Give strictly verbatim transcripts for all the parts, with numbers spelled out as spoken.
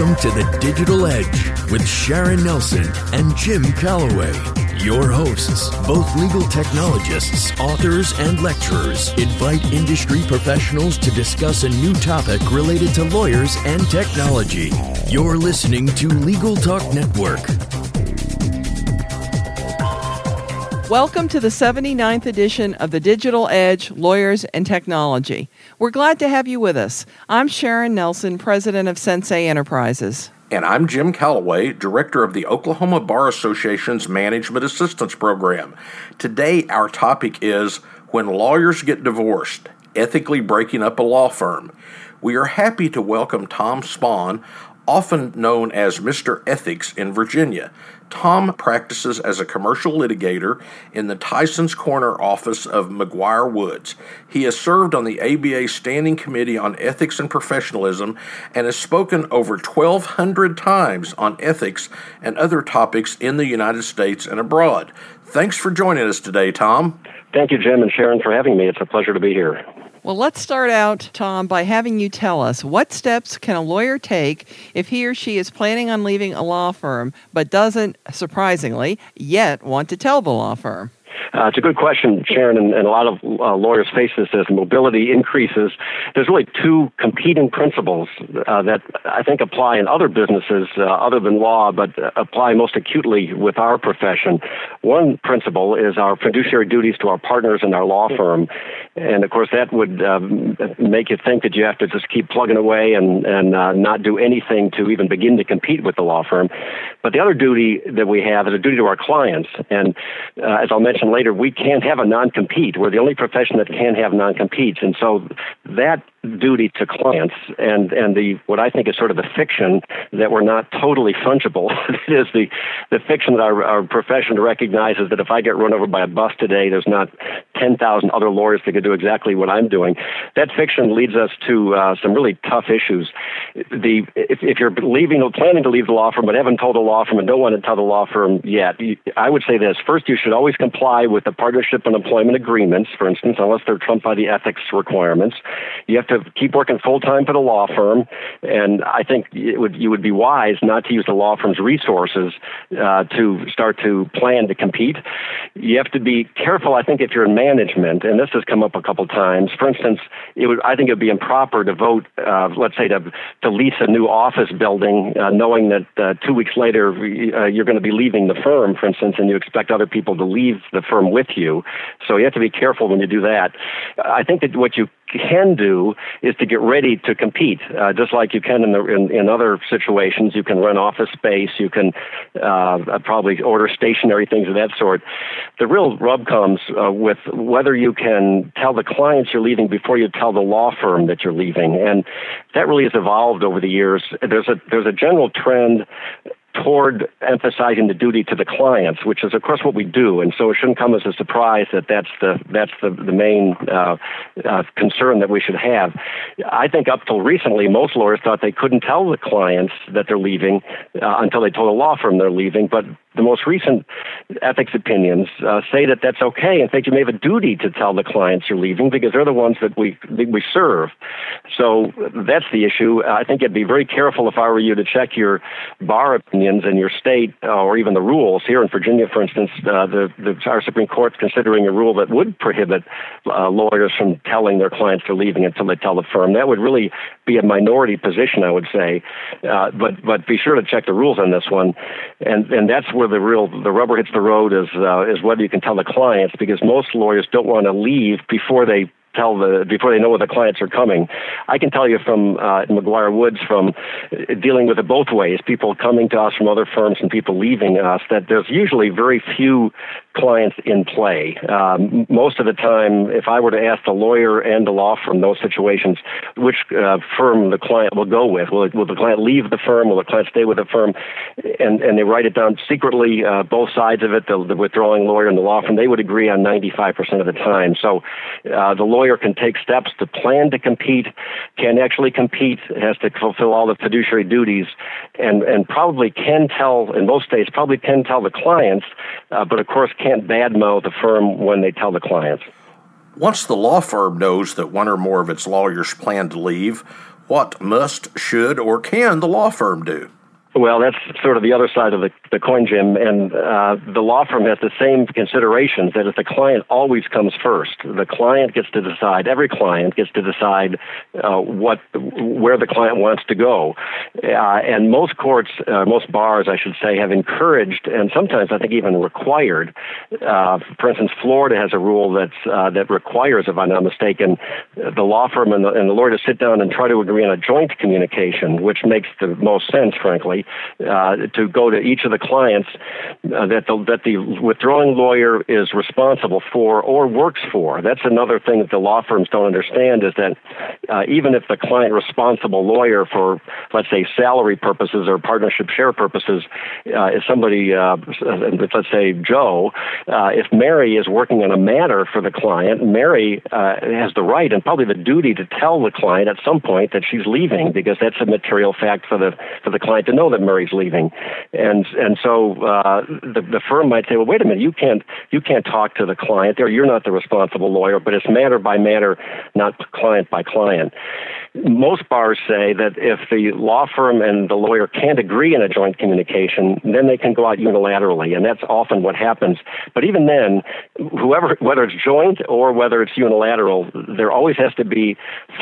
Welcome to The Digital Edge with Sharon Nelson and Jim Calloway, your hosts, both legal technologists, authors, and lecturers, invite industry professionals to discuss a new topic related to lawyers and technology. You're listening to Legal Talk Network. Welcome to the seventy-ninth edition of The Digital Edge, Lawyers and Technology. We're glad to have you with us. I'm Sharon Nelson, president of Sensei Enterprises. And I'm Jim Calloway, director of the Oklahoma Bar Association's Management Assistance Program. Today, our topic is When Lawyers Get Divorced, Ethically Breaking Up a Law Firm. We are happy to welcome Tom Spahn, often known as Mister Ethics in Virginia. Tom practices as a commercial litigator in the Tysons Corner office of McGuire Woods. He has served on the A B A Standing Committee on Ethics and Professionalism and has spoken over twelve hundred times on ethics and other topics in the United States and abroad. Thanks for joining us today, Tom. Thank you, Jim and Sharon, for having me. It's a pleasure to be here. Well, let's start out, Tom, by having you tell us what steps can a lawyer take if he or she is planning on leaving a law firm but doesn't, surprisingly, yet want to tell the law firm? Uh, it's a good question, Sharon, and, and a lot of uh, lawyers face this as mobility increases. There's really two competing principles uh, that I think apply in other businesses uh, other than law, but apply most acutely with our profession. One principle is our fiduciary duties to our partners in our law firm. And, of course, that would um, make you think that you have to just keep plugging away and, and uh, not do anything to even begin to compete with the law firm. But the other duty that we have is a duty to our clients. And uh, as I'll mention later, Later, we can't have a non-compete. We're the only profession that can have non-competes. And so that duty to clients and, and the what I think is sort of the fiction that we're not totally fungible. It is the, the fiction that our, our profession recognizes that if I get run over by a bus today, there's not ten thousand other lawyers that can do exactly what I'm doing. That fiction leads us to uh, some really tough issues. The if, if you're leaving or planning to leave the law firm but haven't told the law firm and don't want to tell the law firm yet, you, I would say this. First, you should always comply with the partnership and employment agreements, for instance, unless they're trumped by the ethics requirements. You have to keep working full-time for the law firm, and I think it would, you would be wise not to use the law firm's resources uh, to start to plan to compete. You have to be careful, I think, if you're in management, and this has come up a couple times. For instance, it would, I think it would be improper to vote, uh, let's say, to, to lease a new office building, uh, knowing that uh, two weeks later uh, you're going to be leaving the firm, for instance, and you expect other people to leave the firm with you. So you have to be careful when you do that. I think that what you can do is to get ready to compete, uh, just like you can in, the, in in other situations. You can rent office space, you can uh, probably order stationary things of that sort. The real rub comes uh, with whether you can tell the clients you're leaving before you tell the law firm that you're leaving, and that really has evolved over the years. There's a there's a general trend toward emphasizing the duty to the clients, which is, of course, what we do. And so it shouldn't come as a surprise that that's the that's the, the main uh, uh, concern that we should have. I think up till recently, most lawyers thought they couldn't tell the clients that they're leaving uh, until they told the law firm they're leaving. But the most recent ethics opinions uh, say that that's okay. In fact, you may have a duty to tell the clients you're leaving because they're the ones that we we serve. So that's the issue. I think I'd be very careful if I were you to check your bar opinions in your state uh, or even the rules. Here in Virginia, for instance, uh, the, the our Supreme Court's considering a rule that would prohibit uh, lawyers from telling their clients they're leaving until they tell the firm. That would really be a minority position, I would say. Uh, but but be sure to check the rules on this one, and and that's where the real the rubber hits the road is uh, is whether you can tell the clients, because most lawyers don't want to leave before they tell the before they know where the clients are coming. I can tell you from uh, McGuire Woods, from dealing with it both ways, people coming to us from other firms and people leaving us, that there's usually very few clients in play. Um, most of the time, if I were to ask the lawyer and the law firm those situations, which uh, firm the client will go with, will, will the client leave the firm, will the client stay with the firm, and, and they write it down secretly, uh, both sides of it, the, the withdrawing lawyer and the law firm, they would agree on ninety-five percent of the time. So uh, the lawyer can take steps to plan to compete, can actually compete, has to fulfill all the fiduciary duties, and, and probably can tell, in most states, probably can tell the clients, uh, but of course can't badmouth the firm when they tell the clients. Once the law firm knows that one or more of its lawyers plan to leave, What must, should, or can the law firm do? Well, that's sort of the other side of the, the coin, Jim, and uh, the law firm has the same considerations, that if the client always comes first. The client gets to decide, every client gets to decide uh, what where the client wants to go. Uh, and most courts, uh, most bars, I should say, have encouraged, and sometimes I think even required, uh, for instance, Florida has a rule that's, uh, that requires, if I'm not mistaken, the law firm and the, and the lawyer to sit down and try to agree on a joint communication, which makes the most sense, frankly. Uh, to go to each of the clients uh, that the that the withdrawing lawyer is responsible for or works for. That's another thing that the law firms don't understand, is that uh, even if the client responsible lawyer for, let's say, salary purposes or partnership share purposes uh, is somebody, uh, let's say Joe, uh, if Mary is working on a matter for the client, Mary uh, has the right and probably the duty to tell the client at some point that she's leaving, because that's a material fact for the for the client to know that Murray's leaving. And and so uh, the, the firm might say, well, wait a minute, you can't you can't talk to the client there. You're not the responsible lawyer, but it's matter by matter, not client by client. Most bars say that if the law firm and the lawyer can't agree in a joint communication, then they can go out unilaterally, and that's often what happens. But even then, whoever, whether it's joint or whether it's unilateral, there always has to be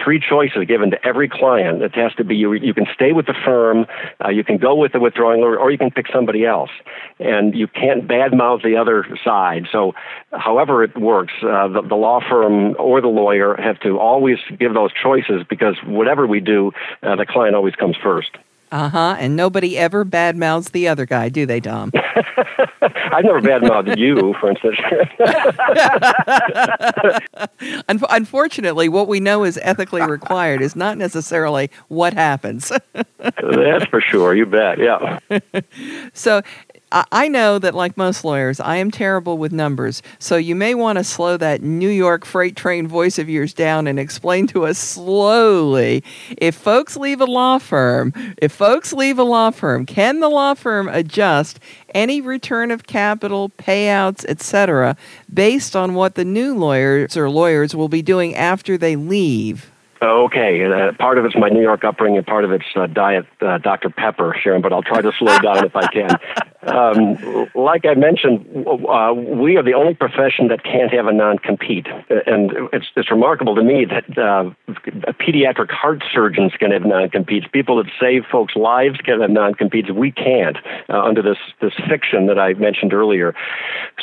three choices given to every client. It has to be you, you can stay with the firm, uh, you can go with the withdrawing lawyer, or you can pick somebody else. And you can't badmouth the other side. So however it works, uh, the, the law firm or the lawyer have to always give those choices, because whatever we do, uh, the client always comes first. Uh-huh, and nobody ever badmouths the other guy, do they, Tom? I've never badmouthed you, for instance. Un- unfortunately, what we know is ethically required is not necessarily what happens. That's for sure, you bet, yeah. So I know that, like most lawyers, I am terrible with numbers, so you may want to slow that New York freight train voice of yours down and explain to us slowly, if folks leave a law firm, if folks leave a law firm, can the law firm adjust any return of capital, payouts, et cetera, based on what the new lawyers or lawyers will be doing after they leave? Okay, uh, part of it's my New York upbringing, part of it's uh, diet, uh, Doctor Pepper, Sharon, but I'll try to slow down if I can. Um, like I mentioned, uh, we are the only profession that can't have a non-compete. And it's, it's remarkable to me that uh, pediatric heart surgeons can have non-competes. People that save folks' lives can have non-competes. We can't, uh, under this, this fiction that I mentioned earlier.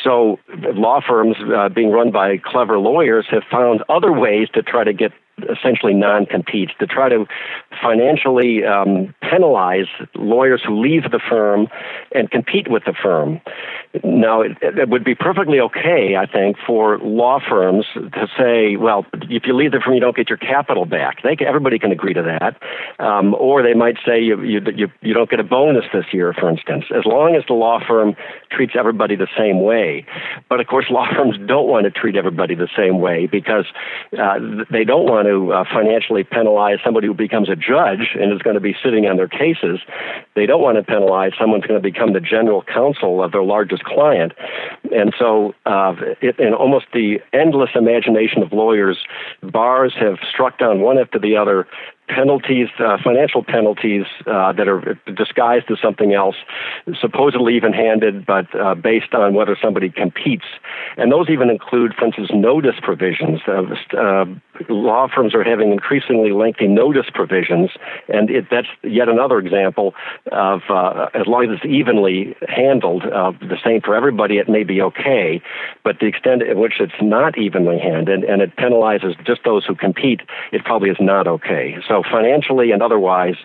So law firms uh, being run by clever lawyers have found other ways to try to get essentially non-competes, to try to financially um, penalize lawyers who leave the firm and compete with the firm. Now, it, it would be perfectly okay, I think, for law firms to say, well, if you leave the firm, you don't get your capital back. They can, everybody can agree to that. Um, or they might say you, you, you, you don't get a bonus this year, for instance, as long as the law firm treats everybody the same way. But, of course, law firms don't want to treat everybody the same way, because uh, they don't want to uh, financially penalize somebody who becomes a judge and is going to be sitting on their cases. They don't want to penalize someone who's going to become the general counsel of their largest client. And so uh, it, in almost the endless imagination of lawyers, bars have struck down one after the other penalties, uh, financial penalties uh, that are disguised as something else, supposedly even-handed, but uh, based on whether somebody competes. And those even include, for instance, notice provisions. Uh, uh, law firms are having increasingly lengthy notice provisions, and it, that's yet another example of, uh, as long as it's evenly handled, uh, the same for everybody, it may be okay, but the extent at which it's not evenly handled and it penalizes just those who compete, it probably is not okay. So So financially and otherwise,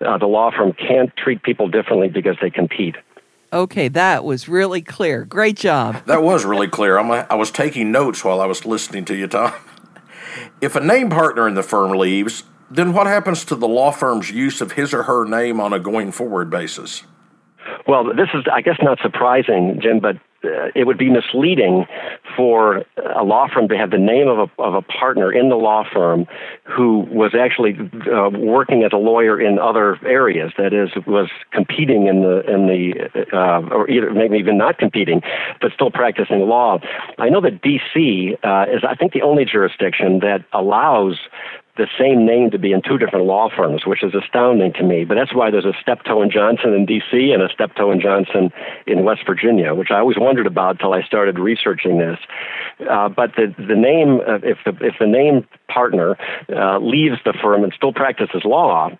uh, the law firm can't treat people differently because they compete. Okay, that was really clear. Great job. That was really clear. I'm, I was taking notes while I was listening to you, Tom. If a named partner in the firm leaves, then what happens to the law firm's use of his or her name on a going-forward basis? Well, this is, I guess, not surprising, Jim, but Uh, it would be misleading for a law firm to have the name of a of a partner in the law firm who was actually uh, working as a lawyer in other areas. That is, was competing in the in the uh, or either maybe even not competing, but still practicing law. I know that D C uh, is, I think, the only jurisdiction that allows the same name to be in two different law firms, which is astounding to me. But that's why there's a Steptoe and Johnson in D C and a Steptoe and Johnson in West Virginia, which I always wondered about until I started researching this. Uh, but the, the name, uh, if the if the name partner uh, leaves the firm and still practices law,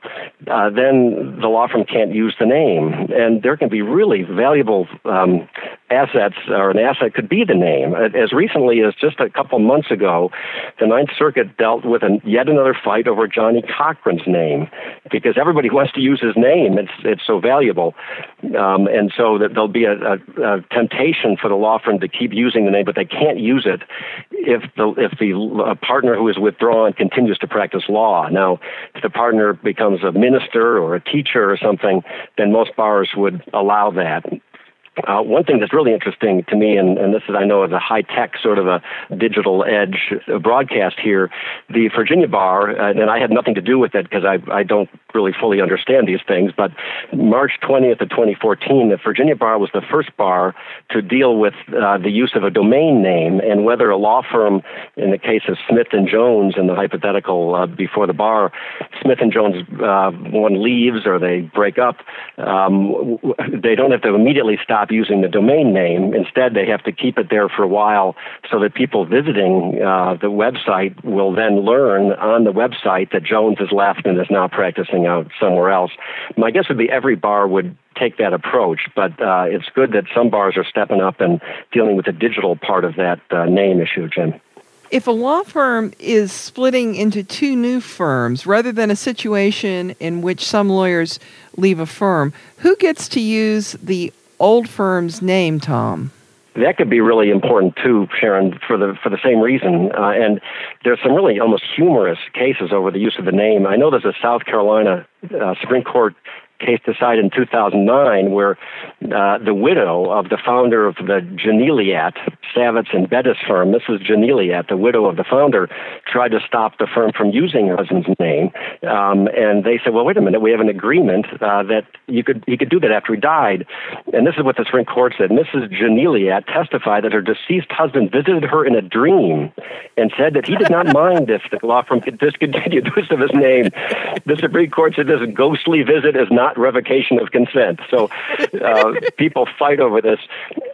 uh, then the law firm can't use the name. And there can be really valuable um, assets, or an asset could be the name. As recently as just a couple months ago, the Ninth Circuit dealt with an, yet another fight over Johnny Cochran's name, because everybody wants to use his name. It's it's so valuable. Um, and so that there'll be a, a, a temptation for the law firm to keep using the name, but they can't use it if the, if the partner who is withdrawn continues to practice law. Now, if the partner becomes a minister or a teacher or something, then most bars would allow that. Uh, one thing that's really interesting to me, and, and this is, I know, is a high-tech sort of a digital edge broadcast here, the Virginia Bar, and I had nothing to do with it because I, I don't really fully understand these things, but March twentieth of twenty fourteen, the Virginia Bar was the first bar to deal with uh, the use of a domain name and whether a law firm, in the case of Smith and Jones in the hypothetical uh, before the bar, Smith and Jones, uh, one leaves or they break up, um, they don't have to immediately stop using the domain name. Instead, they have to keep it there for a while so that people visiting uh, the website will then learn on the website that Jones has left and is now practicing out somewhere else. My guess would be every bar would take that approach, but uh, it's good that some bars are stepping up and dealing with the digital part of that uh, name issue, Jim. If a law firm is splitting into two new firms, rather than a situation in which some lawyers leave a firm, who gets to use the old firm's name, Tom? That could be really important too, Sharon, for the for the same reason. Uh, and there's some really almost humorous cases over the use of the name. I know there's a South Carolina uh, Supreme Court case decided in two thousand nine where uh, the widow of the founder of the Janiliat, Savitz and Bettis firm, Missus Janiliat, the widow of the founder, tried to stop the firm from using her husband's name. Um, and they said, well, wait a minute, we have an agreement uh, that you could you could do that after he died. And this is what the Supreme Court said. Missus Janiliat testified that her deceased husband visited her in a dream and said that he did not mind if the law firm could discontinue the use of his name. The Supreme Court said this ghostly visit is not revocation of consent. So uh, people fight over this.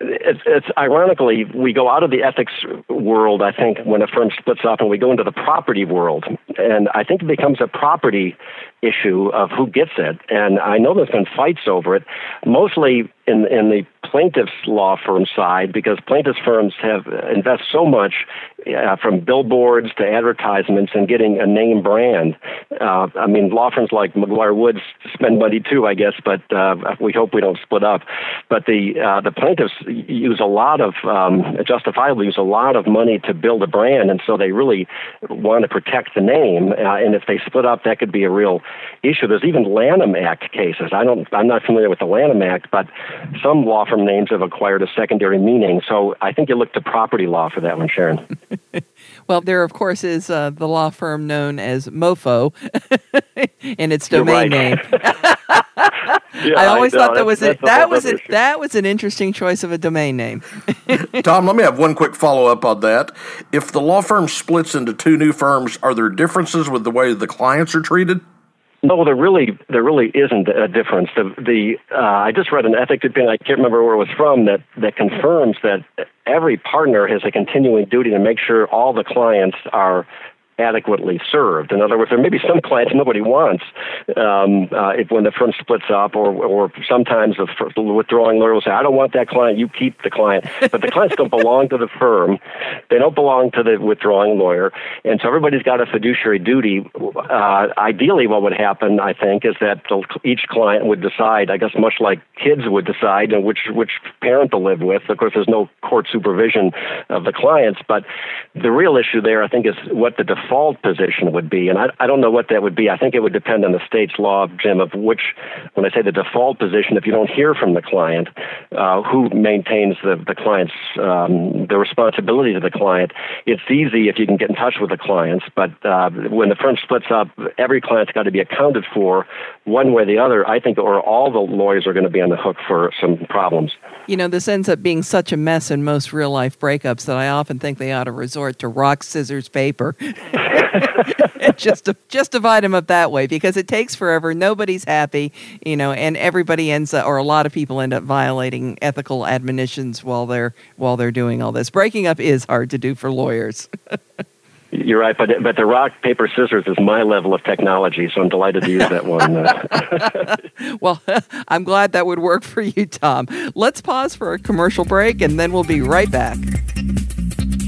It's, it's ironically, we go out of the ethics world, I think, when a firm splits up, and we go into the property world. And I think it becomes a property issue of who gets it. And I know there's been fights over it, mostly in, in the plaintiff's law firm side, because plaintiff's firms have invest so much uh, from billboards to advertisements and getting a name brand. Uh, I mean, law firms like McGuire Woods spend money too, I guess, but uh, we hope we don't split up. But the uh, the plaintiffs use a lot of, um, justifiably use a lot of money to build a brand, and so they really want to protect the name. Uh, and if they split up, that could be a real issue. There's even Lanham Act cases. I don't, I'm not familiar with the Lanham Act, but some law firm names have acquired a secondary meaning. So I think you look to property law for that one, Sharon. Well, there, of course, is uh, the law firm known as MoFo in its domain name. Yeah, I always I thought that was a, that was a, that was an interesting choice of a domain name. Tom, let me have one quick follow-up on that. If the law firm splits into two new firms, are there differences with the way the clients are treated? No, there really there really isn't a difference. The the uh, I just read an ethics opinion, I can't remember where it was from, that, that confirms that every partner has a continuing duty to make sure all the clients are adequately served. In other words, there may be some clients nobody wants um, uh, if when the firm splits up, or or sometimes the withdrawing lawyer will say, I don't want that client, you keep the client. But the clients don't belong to the firm. They don't belong to the withdrawing lawyer. And so everybody's got a fiduciary duty. Uh, ideally, what would happen, I think, is that each client would decide, I guess much like kids would decide, and which, which parent to live with. Of course, there's no court supervision of the clients. But the real issue there, I think, is what the default position would be, and I, I don't know what that would be. I think it would depend on the state's law, Jim, of which, when I say the default position, if you don't hear from the client, uh, who maintains the, the client's, um, the responsibility to the client. It's easy if you can get in touch with the clients, but uh, when the firm splits up, every client's got to be accounted for one way or the other, I think, or all the lawyers are going to be on the hook for some problems. You know, this ends up being such a mess in most real-life breakups that I often think they ought to resort to rock, scissors, paper. just to, just divide them up that way, because it takes forever. Nobody's happy, you know, and everybody ends up, or a lot of people end up violating ethical admonitions while they're while they're doing all this. Breaking up is hard to do for lawyers. You're right, but but the rock, paper, scissors is my level of technology, so I'm delighted to use that one. Well, I'm glad that would work for you, Tom. Let's pause for a commercial break, and then we'll be right back.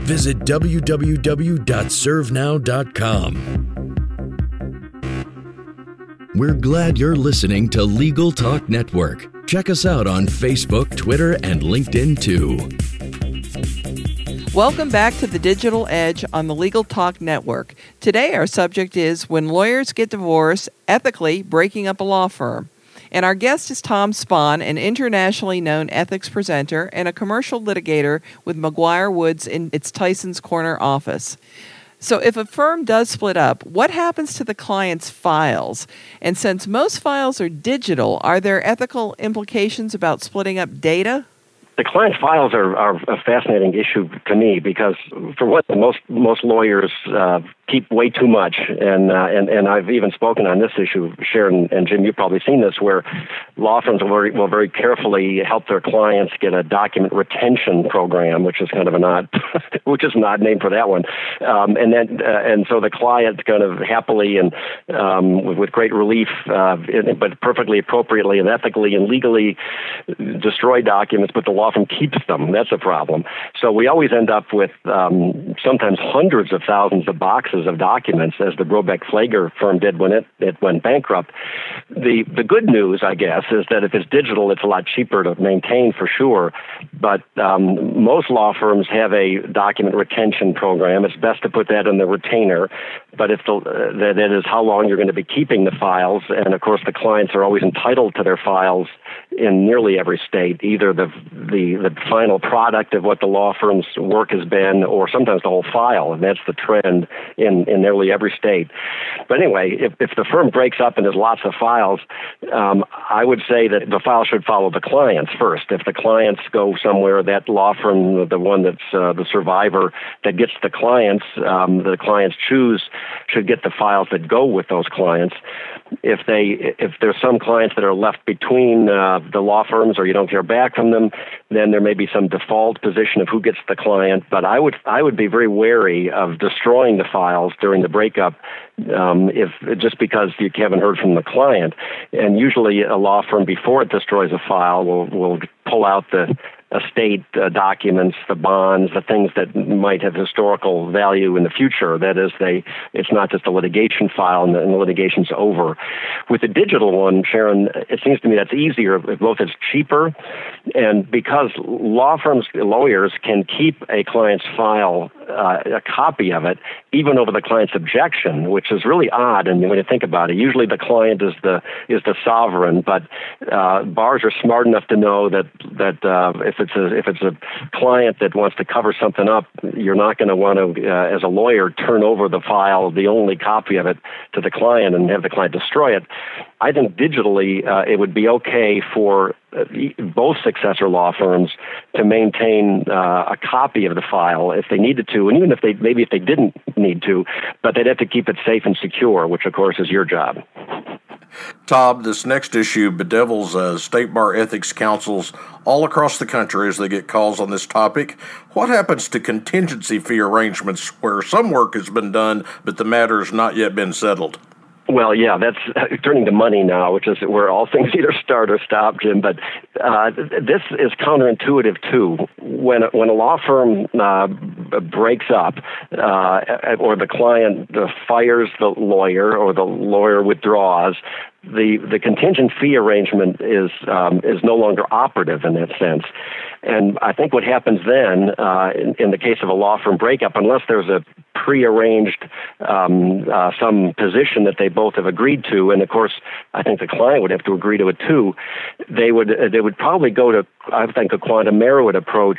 Visit w w w dot serve now dot com. We're glad you're listening to Legal Talk Network. Check us out on Facebook, Twitter, and LinkedIn too. Welcome back to The Digital Edge on the Legal Talk Network. Today our subject is when lawyers get divorced, ethically breaking up a law firm. And our guest is Tom Spahn, an internationally known ethics presenter and a commercial litigator with McGuire Woods in its Tysons Corner office. So if a firm does split up, what happens to the client's files? And since most files are digital, are there ethical implications about splitting up data? The client files are, are a fascinating issue to me because, for one, most most lawyers uh, keep way too much, and uh, and and I've even spoken on this issue, Sharon and Jim. You've probably seen this, where law firms will very, will very carefully help their clients get a document retention program, which is kind of an odd, which is an odd name for that one, um, and then uh, and so the client kind of happily and um, with, with great relief, uh, but perfectly appropriately and ethically and legally destroy documents, but the law firm keeps them. That's a problem. So we always end up with um, sometimes hundreds of thousands of boxes of documents, as the Brobeck-Flager firm did when it, it went bankrupt. The the good news, I guess, is that if it's digital, it's a lot cheaper to maintain for sure. But um, most law firms have a document retention program. It's best to put that in the retainer. But if the, uh, that, that is how long you're going to be keeping the files. And of course, the clients are always entitled to their files in nearly every state, either the The, the final product of what the law firm's work has been, or sometimes the whole file, and that's the trend in, in nearly every state. But anyway, if, if the firm breaks up and there's lots of files, um, I would say that the file should follow the clients first. If the clients go somewhere, that law firm, the one that's uh, the survivor that gets the clients, um, the clients choose, should get the files that go with those clients. If they, if there's some clients that are left between uh, the law firms, or you don't hear back from them, then there may be some default position of who gets the client. But I would I would be very wary of destroying the files during the breakup, um, if just because you haven't heard from the client. And usually, a law firm before it destroys a file will will pull out the estate uh, documents, the bonds, the things that might have historical value in the future. That is, they it's not just a litigation file and the, and the litigation's over. With the digital one, Sharon, it seems to me that's easier. Both it's cheaper, and because law firms, lawyers can keep a client's file, uh, a copy of it, even over the client's objection, which is really odd. And when you think about it, usually the client is the is the sovereign, but uh, bars are smart enough to know that that uh, if It's a, if it's a client that wants to cover something up, you're not going to want to, uh, as a lawyer, turn over the file, the only copy of it, to the client and have the client destroy it. I think digitally uh, it would be okay for both successor law firms to maintain uh, a copy of the file if they needed to, and even if they maybe if they didn't need to, but they'd have to keep it safe and secure, which, of course, is your job. Tom, this next issue bedevils uh, state bar ethics councils all across the country as they get calls on this topic. What happens to contingency fee arrangements where some work has been done, but the matter has not yet been settled? Well, yeah, that's uh, turning to money now, which is where all things either start or stop, Jim. But uh, this is counterintuitive, too. When, when a law firm uh, breaks up uh, or the client uh, fires the lawyer or the lawyer withdraws, the the contingent fee arrangement is um, is no longer operative in that sense. And I think what happens then, uh, in, in the case of a law firm breakup, unless there's a prearranged um, uh, some position that they both have agreed to, and of course, I think the client would have to agree to it too. They would uh, they would probably go to, I think, a quantum merit approach.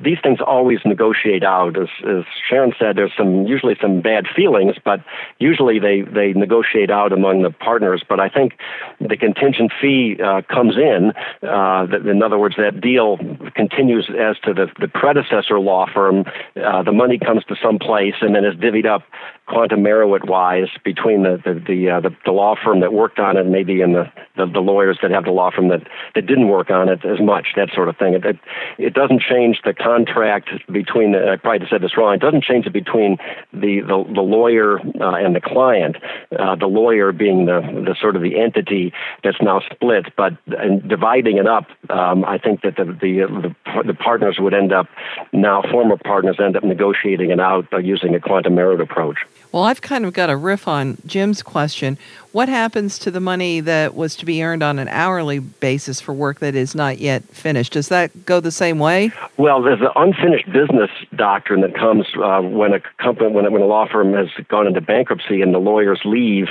These things always negotiate out. As, as Sharon said, there's some usually some bad feelings, but usually they they negotiate out among the partners. But I think the contingent fee uh, comes in. Uh, that, in other words, that deal continues as to the, the predecessor law firm. Uh, the money comes to some place and then is divvied up quantum merit-wise between the the the, uh, the the law firm that worked on it, maybe, and the, the, the lawyers that have the law firm that, that didn't work on it as much, that sort of thing. It, it, it doesn't change the contract between, the, I probably said this wrong, it doesn't change it between the, the, the lawyer uh, and the client, uh, the lawyer being the, the sort of the entity that's now split, but and dividing it up, um, I think that the, the the the partners would end up, now former partners end up negotiating it out by using a quantum merit approach. Well, I've kind of got a riff on Jim's question. What happens to the money that was to be earned on an hourly basis for work that is not yet finished? Does that go the same way? Well, there's the unfinished business doctrine that comes uh, when a company, when, when a law firm has gone into bankruptcy and the lawyers leave,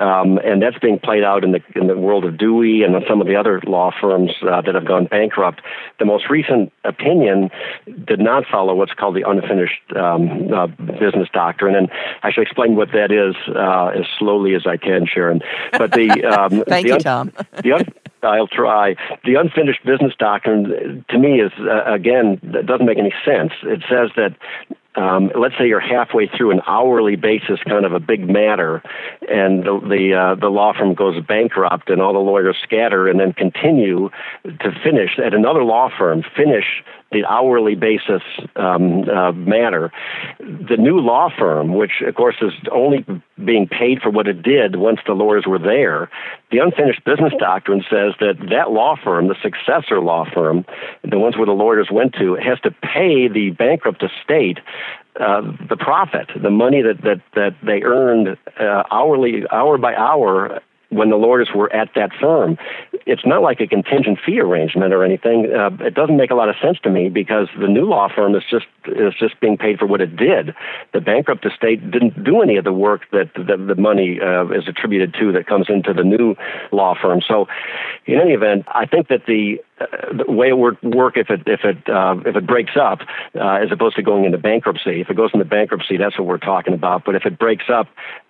um, and that's being played out in the in the world of Dewey and some of the other law firms uh, that have gone bankrupt. The most recent opinion did not follow what's called the unfinished um, uh, business doctrine, and I should explain what that is uh, as slowly as I can, Sharon. But the um, thank the un- you, Tom. the un- I'll try. The unfinished business doctrine, to me, is uh, again doesn't make any sense. It says that. Um, let's say you're halfway through an hourly basis, kind of a big matter, and the the, uh, the law firm goes bankrupt, and all the lawyers scatter, and then continue to finish at another law firm, finish the hourly basis um, uh, matter. The new law firm, which of course is only being paid for what it did once the lawyers were there, the unfinished business doctrine says that that law firm, the successor law firm, the ones where the lawyers went to, has to pay the bankrupt estate Uh, the profit, the money that, that, that they earned uh, hourly, hour by hour when the lawyers were at that firm. It's not like a contingent fee arrangement or anything. Uh, it doesn't make a lot of sense to me because the new law firm is just is just being paid for what it did. The bankrupt estate didn't do any of the work that the, the money uh, is attributed to that comes into the new law firm. So, in any event, I think that the Uh, the way it would work if it if it uh, if it breaks up, uh, as opposed to going into bankruptcy. If it goes into bankruptcy, that's what we're talking about. But if it breaks up,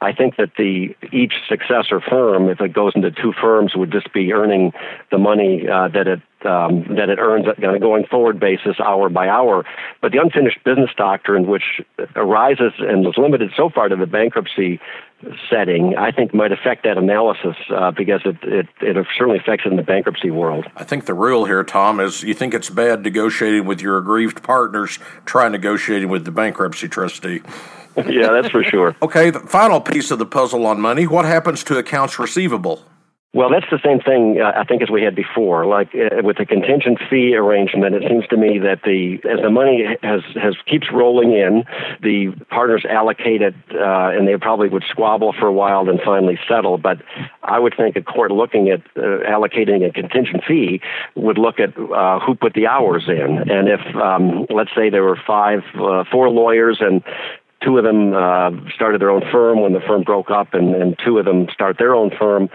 I think that the each successor firm, if it goes into two firms, would just be earning the money uh, that it. Um, that it earns on a going forward basis, hour by hour. But the unfinished business doctrine, which arises and was limited so far to the bankruptcy setting, I think might affect that analysis uh, because it, it, it certainly affects it in the bankruptcy world. I think the rule here, Tom, is you think it's bad negotiating with your aggrieved partners, try negotiating with the bankruptcy trustee. Yeah, that's for sure. Okay, the final piece of the puzzle on money, what happens to accounts receivable? Well, that's the same thing, uh, I think, as we had before. Like uh, with the contingent fee arrangement, it seems to me that the as the money has, has keeps rolling in, the partners allocate it, uh, and they probably would squabble for a while, then finally settle. But I would think a court looking at uh, allocating a contingent fee would look at uh, who put the hours in, and if um, let's say there were five, uh, four lawyers and. Two of them uh, started their own firm when the firm broke up, and, and two of them start their own firm.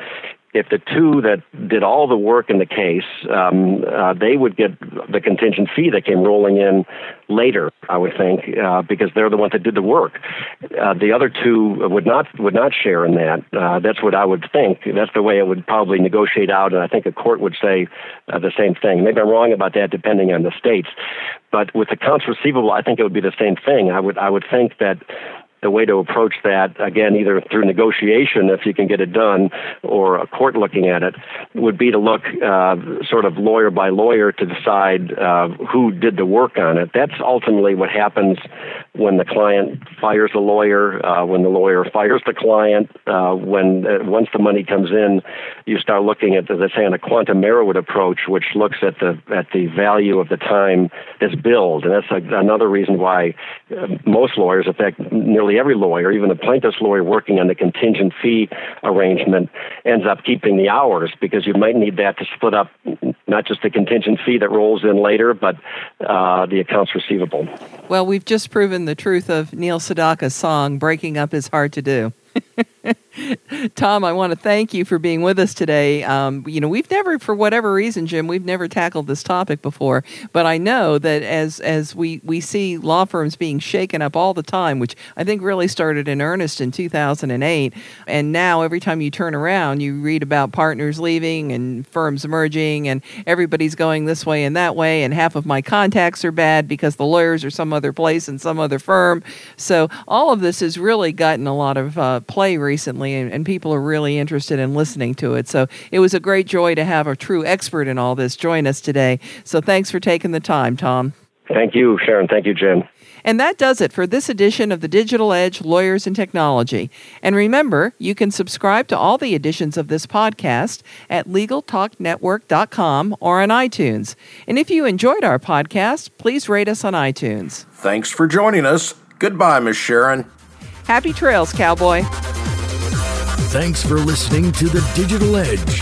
If the two that did all the work in the case, um, uh, they would get the contingent fee that came rolling in later, I would think, uh, because they're the ones that did the work. Uh, the other two would not would not share in that. Uh, that's what I would think. That's the way it would probably negotiate out, and I think a court would say uh, the same thing. Maybe I'm wrong about that, depending on the states. But with accounts receivable, I think it would be the same thing. I would I would think that the way to approach that, again, either through negotiation, if you can get it done, or a court looking at it, would be to look uh, sort of lawyer by lawyer to decide uh, who did the work on it. That's ultimately what happens when the client fires the lawyer, uh, when the lawyer fires the client. Uh, when uh, once the money comes in, you start looking at, as I say, on a quantum merit approach, which looks at the at the value of the time that's billed, and that's a, another reason why uh, most lawyers, in fact, nearly nearly every lawyer, even a plaintiff's lawyer working on the contingent fee arrangement, ends up keeping the hours, because you might need that to split up not just the contingent fee that rolls in later, but uh, the accounts receivable. Well, we've just proven the truth of Neil Sedaka's song, "Breaking Up Is Hard to Do." Tom, I want to thank you for being with us today. Um, you know, we've never, for whatever reason, Jim, we've never tackled this topic before. But I know that as as we, we see law firms being shaken up all the time, which I think really started in earnest in two thousand eight. And now every time you turn around, you read about partners leaving and firms merging and everybody's going this way and that way. And half of my contacts are bad because the lawyers are some other place and some other firm. So all of this has really gotten a lot of uh, play recently, and, and people are really interested in listening to it. So it was a great joy to have a true expert in all this join us today. So thanks for taking the time, Tom. Thank you, Sharon. Thank you, Jim. And that does it for this edition of The Digital Edge, Lawyers and Technology. And remember, you can subscribe to all the editions of this podcast at legal talk network dot com or on iTunes. And if you enjoyed our podcast, please rate us on iTunes. Thanks for joining us. Goodbye, Miss Sharon. Happy trails, cowboy. Thanks for listening to The Digital Edge,